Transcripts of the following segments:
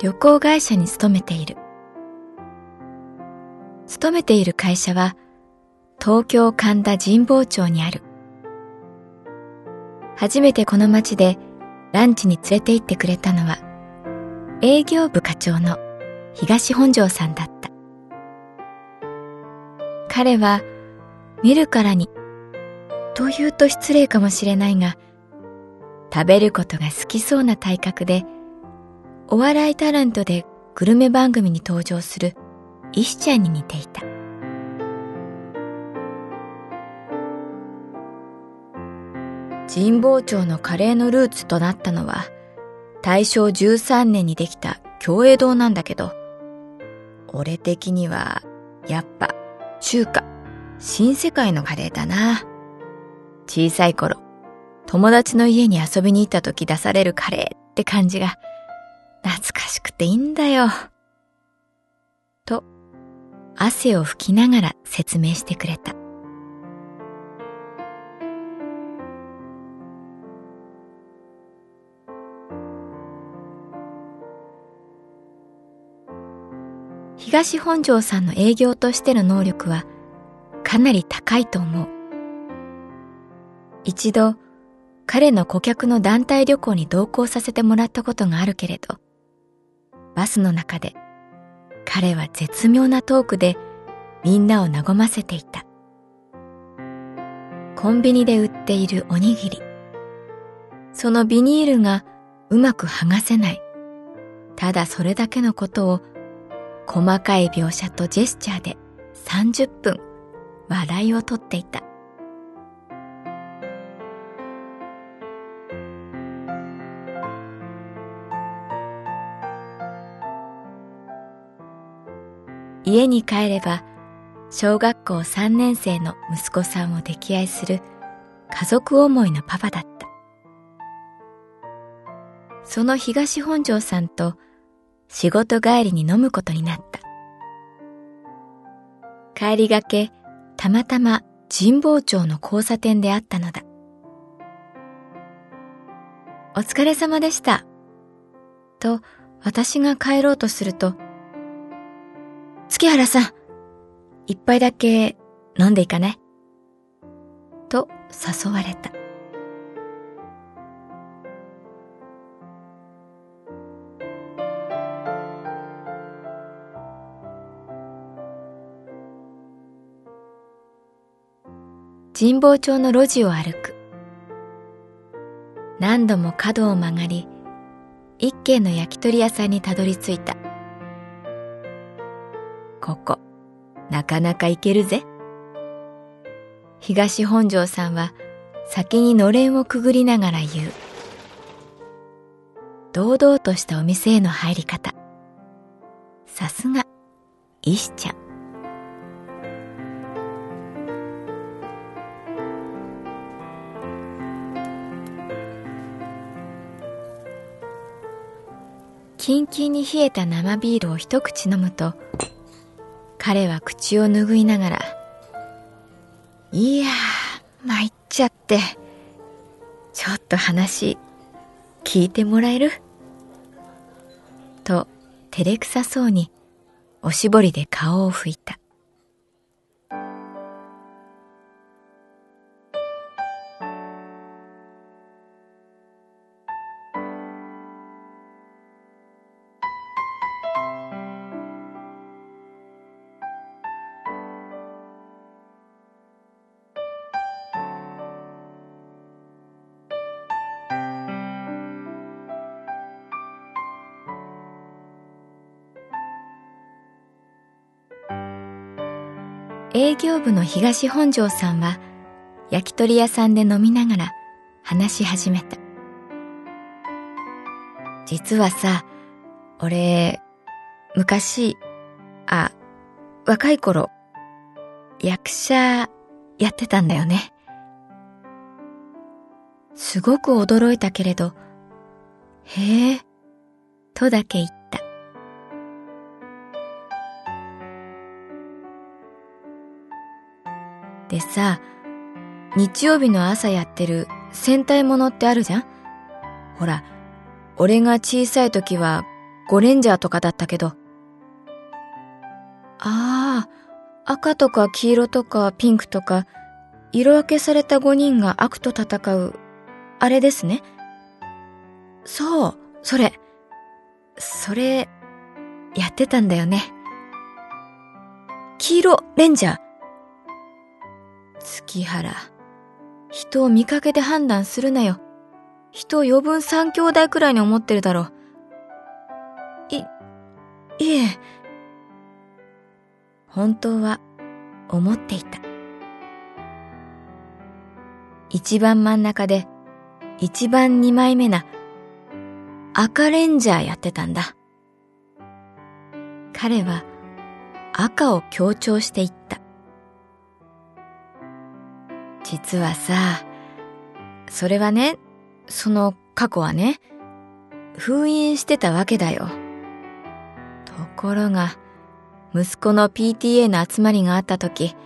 旅行会社に勤めている。勤めている会社は東京神田神保町にある。初めてこの町でランチに連れて行ってくれたのは営業部課長の東本庄さんだった。彼は見るからにというと失礼かもしれないが、食べることが好きそうな体格で、お笑いタレントでグルメ番組に登場する石ちゃんに似ていた。神保町のカレーのルーツとなったのは大正13年にできた共栄堂なんだけど、俺的にはやっぱ中華新世界のカレーだな。小さい頃友達の家に遊びに行った時出されるカレーって感じが懐かしくていいんだよ、と汗を拭きながら説明してくれた。東本庄さんの営業としての能力はかなり高いと思う。一度彼の顧客の団体旅行に同行させてもらったことがあるけれど、バスの中で彼は絶妙なトークでみんなを和ませていた。コンビニで売っているおにぎり、そのビニールがうまく剥がせない、ただそれだけのことを細かい描写とジェスチャーで30分笑いを取っていた。家に帰れば小学校3年生の息子さんを溺愛する家族思いのパパだった。その東本庄さんと仕事帰りに飲むことになった。帰りがけたまたま神保町の交差点で会ったのだ。お疲れ様でしたと私が帰ろうとすると、月原さん、一杯だけ飲んでいかない？と誘われた。神保町の路地を歩く。何度も角を曲がり、一軒の焼き鳥屋さんにたどり着いた。ここ、なかなか行けるぜ。東本庄さんは先にのれんをくぐりながら言う。堂々としたお店への入り方。さすが、石ちゃん。キンキンに冷えた生ビールを一口飲むと、彼は口を拭いながら、いやー、参っちゃって。ちょっと話、聞いてもらえる？と、照れくさそうに、おしぼりで顔を拭いた。営業部の東本庄さんは焼き鳥屋さんで飲みながら話し始めた。実はさ、俺、若い頃、役者やってたんだよね。すごく驚いたけれど、へえ、とだけ言った。でさ、日曜日の朝やってる戦隊ものってあるじゃん？ほら、俺が小さい時はゴレンジャーとかだったけど。ああ、赤とか黄色とかピンクとか、色分けされた5人が悪と戦う、あれですね。そう、それ、やってたんだよね。黄色レンジャー。月原、人を見かけて判断するなよ。人を余分三兄弟くらいに思ってるだろう。いえ。本当は思っていた。一番真ん中で、一番二枚目な赤レンジャーやってたんだ。彼は赤を強調していった。実はさ、それはね、その過去はね、封印してたわけだよ。ところが、息子の PTA の集まりがあったとき、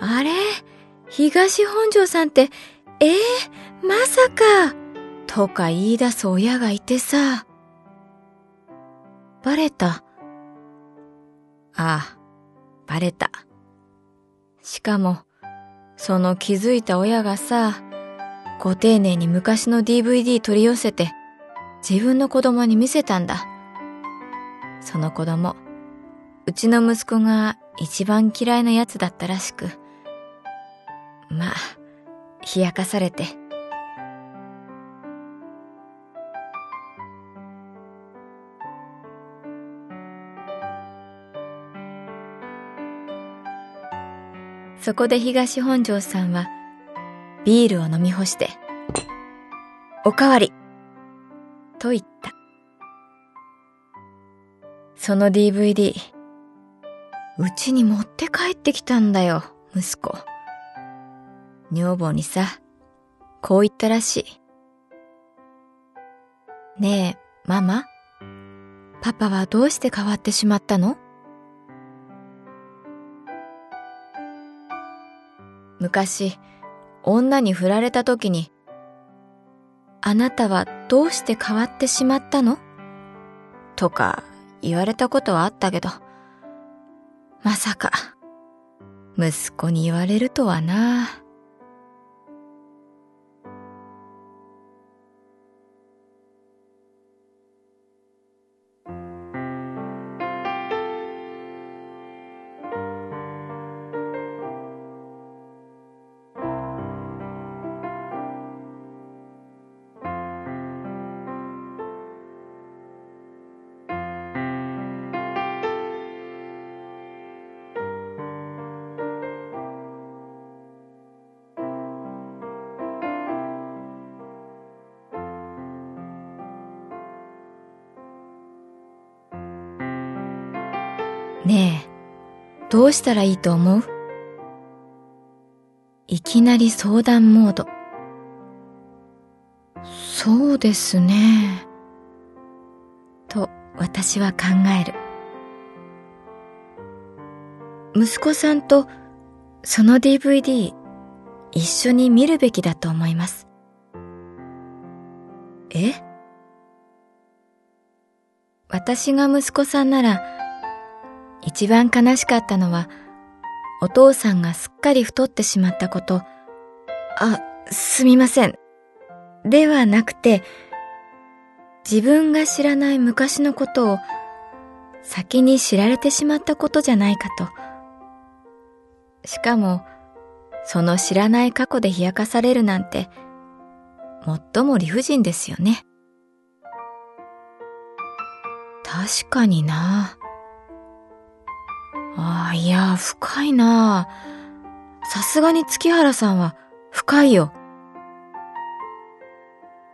あれ？東本庄さんって、まさかとか言い出す親がいてさ、バレた。ああ、バレた。しかも、その気づいた親がさ、ご丁寧に昔の DVD 取り寄せて、自分の子供に見せたんだ。その子供、うちの息子が一番嫌いなやつだったらしく。まあ、冷やかされて。そこで東本庄さんはビールを飲み干して、おかわりと言った。その DVD、うちに持って帰ってきたんだよ、息子。女房にさ、こう言ったらしい。ねえ、ママ、パパはどうして変わってしまったの？昔、女に振られた時に、あなたはどうして変わってしまったの？とか言われたことはあったけど、まさか、息子に言われるとはな。ねえ、どうしたらいいと思う？いきなり相談モード。そうですね。私は考える。息子さんとその DVD 一緒に見るべきだと思います。え？私が息子さんなら、一番悲しかったのはお父さんがすっかり太ってしまったこと。あ、すみません。ではなくて、自分が知らない昔のことを先に知られてしまったことじゃないかと。しかも、その知らない過去で冷やかされるなんて、最も理不尽ですよね。確かにな。ああ、いや、深いな。さすがに月原さんは深いよ。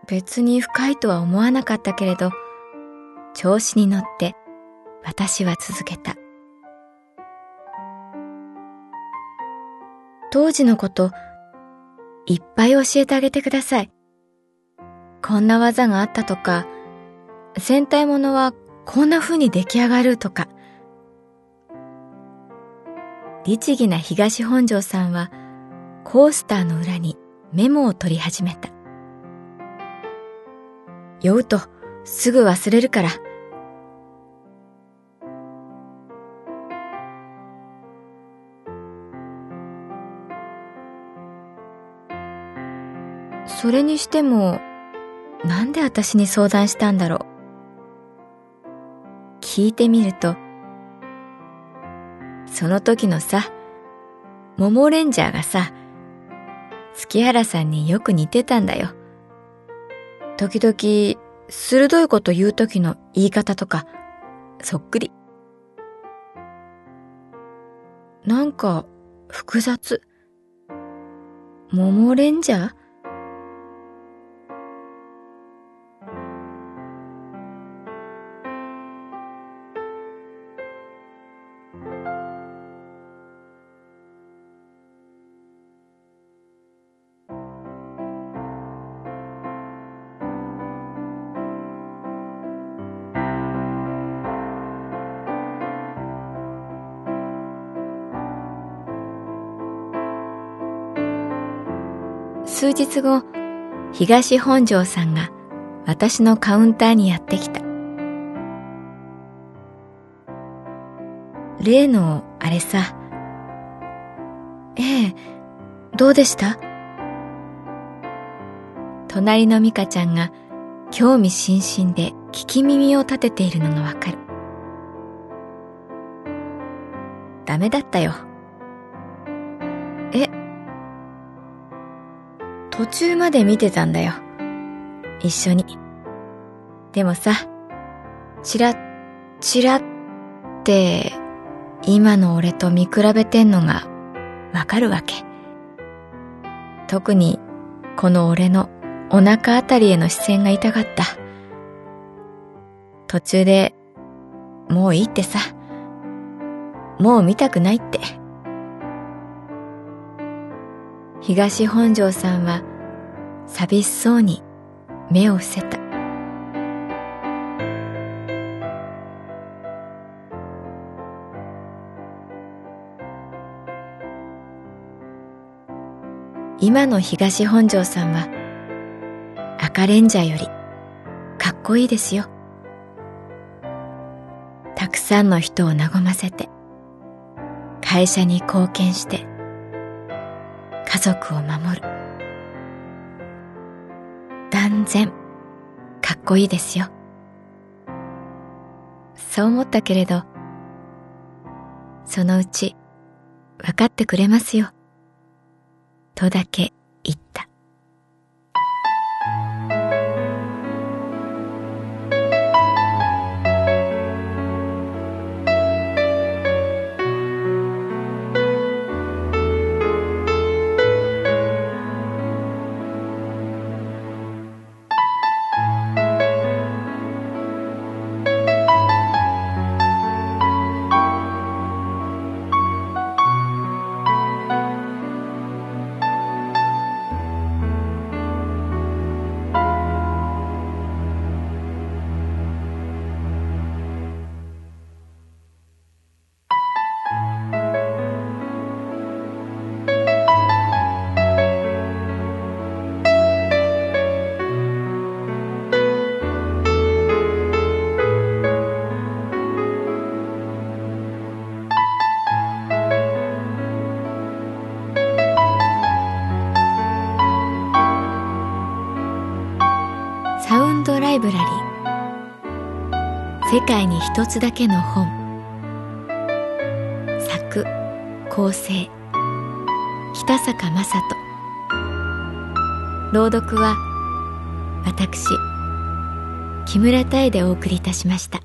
別に深いとは思わなかったけれど、調子に乗って私は続けた。当時のこと、いっぱい教えてあげてください。こんな技があったとか、戦隊ものはこんな風に出来上がるとか。律儀な東本庄さんは、コースターの裏にメモを取り始めた。酔うとすぐ忘れるから。それにしても、なんで私に相談したんだろう。聞いてみると、その時のさ、モモレンジャーがさ、月原さんによく似てたんだよ。時々、鋭いこと言う時の言い方とか、そっくり。なんか、複雑。モモレンジャー？数日後、東本庄さんが私のカウンターにやってきた。例のあれさ。ええ、どうでした？隣の美香ちゃんが興味津々で聞き耳を立てているのがわかる。ダメだったよ。途中まで見てたんだよ。一緒に。でもさ、チラッチラッって今の俺と見比べてんのがわかるわけ。特にこの俺のお腹あたりへの視線が痛かった。途中でもういいってさ、もう見たくないって。東本庄さんは寂しそうに目を伏せた。今の東本庄さんは赤レンジャーよりかっこいいですよ。たくさんの人を和ませて、会社に貢献して、家族を守る。断然かっこいいですよ。そう思ったけれど、そのうち分かってくれますよとだけ言った。イブラリー、世界に一つだけの本。作・構成、北坂雅人。朗読は私木村多江でお送りいたしました。